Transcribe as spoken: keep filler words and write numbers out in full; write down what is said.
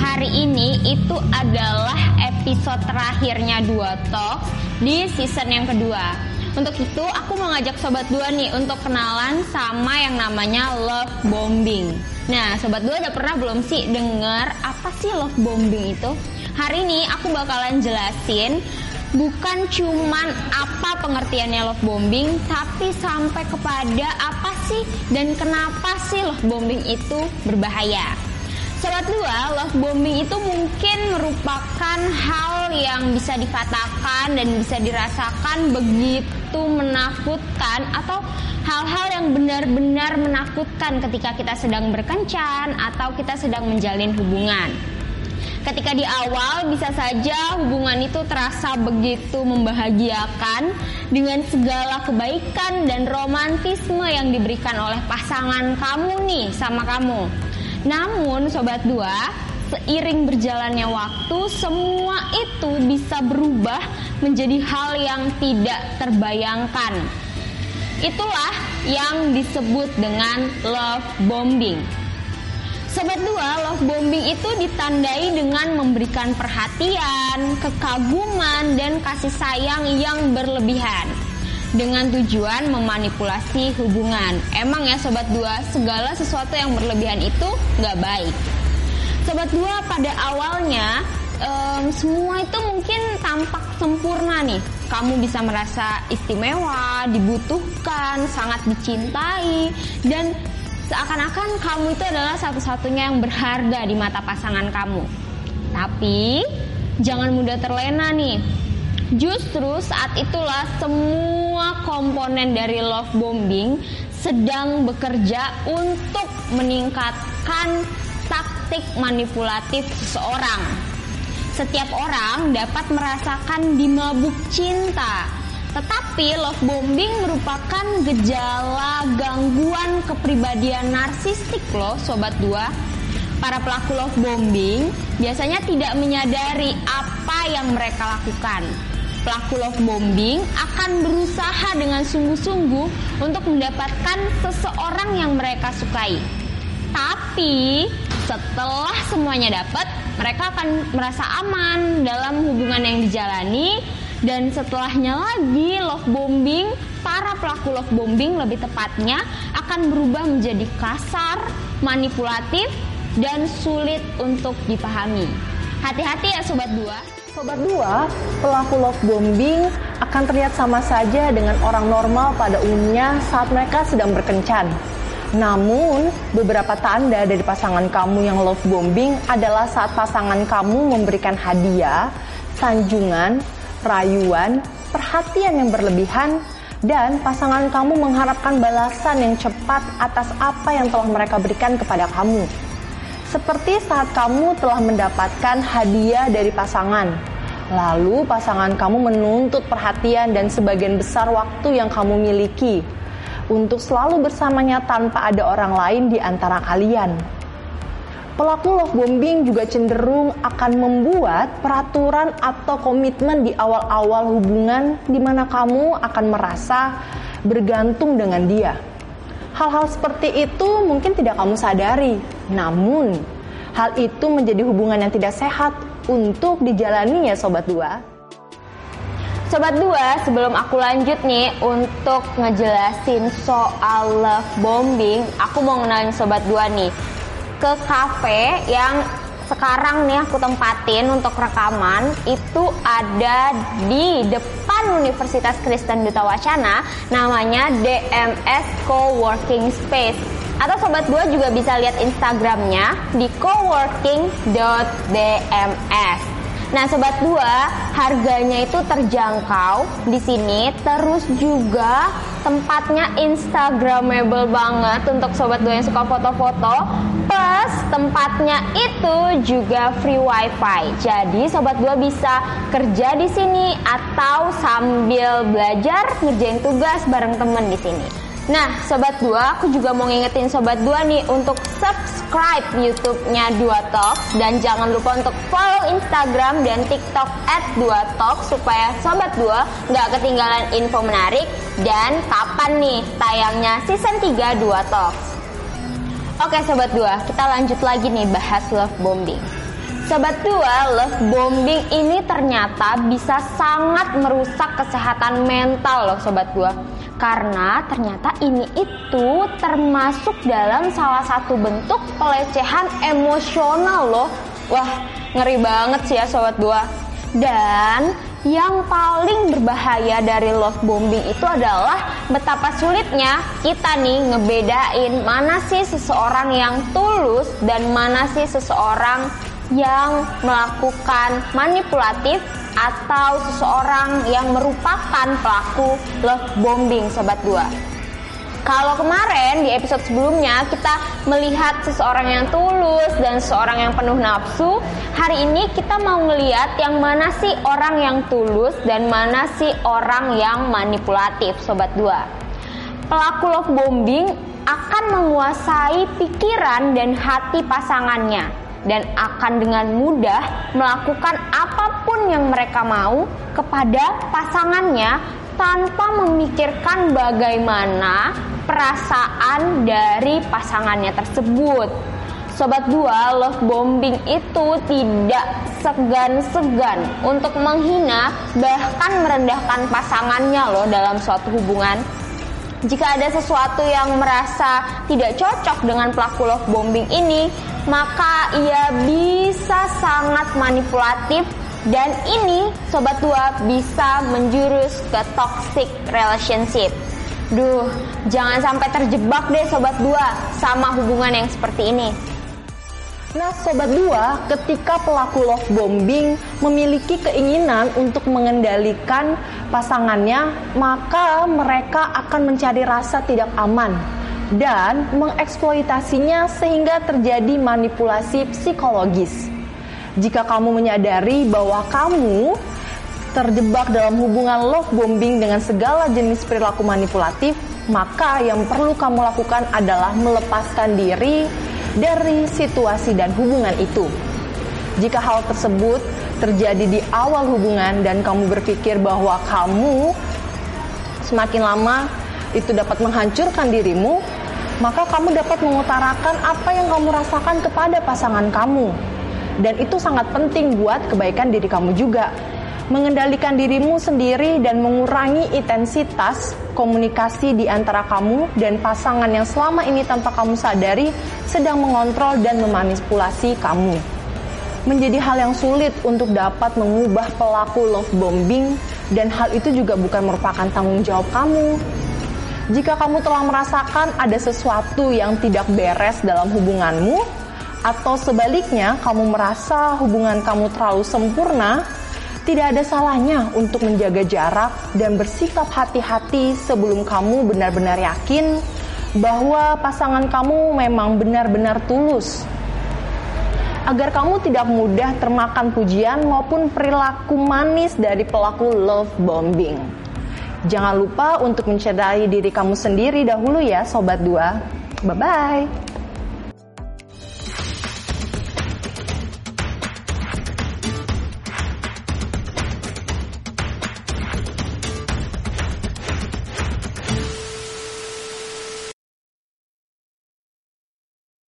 hari ini itu adalah episode terakhirnya Dua Talk di season yang kedua. Untuk itu aku mau ngajak Sobat Dua nih untuk kenalan sama yang namanya Love Bombing. Nah, Sobat Dua udah pernah belum sih dengar apa sih Love Bombing itu? Hari ini aku bakalan jelasin bukan cuman apa pengertiannya love bombing, tapi sampai kepada apa sih dan kenapa sih love bombing itu berbahaya. Sobat Dua, love bombing itu mungkin merupakan hal yang bisa dikatakan dan bisa dirasakan begitu menakutkan, atau hal-hal yang benar-benar menakutkan ketika kita sedang berkencan atau kita sedang menjalin hubungan. Ketika di awal bisa saja hubungan itu terasa begitu membahagiakan dengan segala kebaikan dan romantisme yang diberikan oleh pasangan kamu nih sama kamu. Namun Sobat Dua, seiring berjalannya waktu semua itu bisa berubah menjadi hal yang tidak terbayangkan. Itulah yang disebut dengan love bombing. Sobat Dua, love bombing itu ditandai dengan memberikan perhatian, kekaguman, dan kasih sayang yang berlebihan dengan tujuan memanipulasi hubungan. Emang ya Sobat Dua, segala sesuatu yang berlebihan itu nggak baik. Sobat Dua, pada awalnya um, semua itu mungkin tampak sempurna nih. Kamu bisa merasa istimewa, dibutuhkan, sangat dicintai, dan seakan-akan kamu itu adalah satu-satunya yang berharga di mata pasangan kamu. Tapi jangan mudah terlena nih. Justru saat itulah semua komponen dari love bombing sedang bekerja untuk meningkatkan taktik manipulatif seseorang. Setiap orang dapat merasakan dimabuk cinta. Tetapi love bombing merupakan gejala gangguan kepribadian narsistik loh Sobat Dua. Para pelaku love bombing biasanya tidak menyadari apa yang mereka lakukan. Pelaku love bombing akan berusaha dengan sungguh-sungguh untuk mendapatkan seseorang yang mereka sukai. Tapi setelah semuanya dapat, mereka akan merasa aman dalam hubungan yang dijalani. Dan setelahnya lagi love bombing, para pelaku love bombing lebih tepatnya akan berubah menjadi kasar, manipulatif, dan sulit untuk dipahami. Hati-hati ya Sobat Dua. Sobat Dua, pelaku love bombing akan terlihat sama saja dengan orang normal pada umumnya saat mereka sedang berkencan. Namun, beberapa tanda dari pasangan kamu yang love bombing adalah saat pasangan kamu memberikan hadiah, sanjungan, rayuan, perhatian yang berlebihan, dan pasangan kamu mengharapkan balasan yang cepat atas apa yang telah mereka berikan kepada kamu. Seperti saat kamu telah mendapatkan hadiah dari pasangan, lalu pasangan kamu menuntut perhatian dan sebagian besar waktu yang kamu miliki untuk selalu bersamanya tanpa ada orang lain di antara kalian. Pelaku love bombing juga cenderung akan membuat peraturan atau komitmen di awal-awal hubungan di mana kamu akan merasa bergantung dengan dia. Hal-hal seperti itu mungkin tidak kamu sadari, namun hal itu menjadi hubungan yang tidak sehat untuk dijalani ya Sobat Dua. Sobat Dua, sebelum aku lanjut nih untuk ngejelasin soal love bombing, aku mau kenalin Sobat Dua nih ke kafe yang sekarang nih aku tempatin untuk rekaman. Itu ada di depan Universitas Kristen Duta Wacana, namanya D M S Co-working Space. Atau Sobat Dua juga bisa lihat Instagramnya di coworking dot d m s. Nah Sobat Dua, harganya itu terjangkau di sini, terus juga tempatnya instagramable banget untuk Sobat Dua yang suka foto-foto. Plus tempatnya itu juga free wifi, jadi Sobat Dua bisa kerja di sini atau sambil belajar ngerjain tugas bareng temen di sini. Nah Sobat Dua, aku juga mau ngingetin Sobat Dua nih untuk subscribe subscribe YouTube-nya Dua Talks, dan jangan lupa untuk follow Instagram dan TikTok at Dua Talks supaya Sobat Dua nggak ketinggalan info menarik dan kapan nih tayangnya season tiga Dua Talks. Oke Sobat Dua, kita lanjut lagi nih bahas love bombing. Sobat Dua, love bombing ini ternyata bisa sangat merusak kesehatan mental loh Sobat Dua. Karena ternyata ini itu termasuk dalam salah satu bentuk pelecehan emosional loh. Wah, ngeri banget sih ya Sobat Dua. Dan yang paling berbahaya dari love bombing itu adalah betapa sulitnya kita nih ngebedain mana sih seseorang yang tulus dan mana sih seseorang yang melakukan manipulatif atau seseorang yang merupakan pelaku love bombing Sobat Dua. Kalau kemarin di episode sebelumnya kita melihat seseorang yang tulus dan seseorang yang penuh nafsu, hari ini kita mau melihat yang mana sih orang yang tulus dan mana sih orang yang manipulatif Sobat Dua. Pelaku love bombing akan menguasai pikiran dan hati pasangannya dan akan dengan mudah melakukan apapun yang mereka mau kepada pasangannya tanpa memikirkan bagaimana perasaan dari pasangannya tersebut. Sobat Dua, love bombing itu tidak segan-segan untuk menghina bahkan merendahkan pasangannya loh dalam suatu hubungan. Jika ada sesuatu yang merasa tidak cocok dengan pelaku love bombing ini, maka ia bisa sangat manipulatif dan ini Sobat Dua bisa menjurus ke toxic relationship. Duh, jangan sampai terjebak deh Sobat Dua sama hubungan yang seperti ini. Nah Sobat Dua, ketika pelaku love bombing memiliki keinginan untuk mengendalikan pasangannya, maka mereka akan mencari rasa tidak aman dan mengeksploitasinya sehingga terjadi manipulasi psikologis. Jika kamu menyadari bahwa kamu terjebak dalam hubungan love bombing dengan segala jenis perilaku manipulatif, maka yang perlu kamu lakukan adalah melepaskan diri dari situasi dan hubungan itu. Jika hal tersebut terjadi di awal hubungan dan kamu berpikir bahwa kamu semakin lama itu dapat menghancurkan dirimu, maka kamu dapat mengutarakan apa yang kamu rasakan kepada pasangan kamu. Dan itu sangat penting buat kebaikan diri kamu juga. Mengendalikan dirimu sendiri dan mengurangi intensitas komunikasi di antara kamu dan pasangan yang selama ini tanpa kamu sadari sedang mengontrol dan memanipulasi kamu. Menjadi hal yang sulit untuk dapat mengubah pelaku love bombing dan hal itu juga bukan merupakan tanggung jawab kamu. Jika kamu telah merasakan ada sesuatu yang tidak beres dalam hubunganmu atau sebaliknya kamu merasa hubungan kamu terlalu sempurna, tidak ada salahnya untuk menjaga jarak dan bersikap hati-hati sebelum kamu benar-benar yakin bahwa pasangan kamu memang benar-benar tulus. Agar kamu tidak mudah termakan pujian maupun perilaku manis dari pelaku love bombing. Jangan lupa untuk mencintai diri kamu sendiri dahulu ya Sobat Dua. Bye-bye.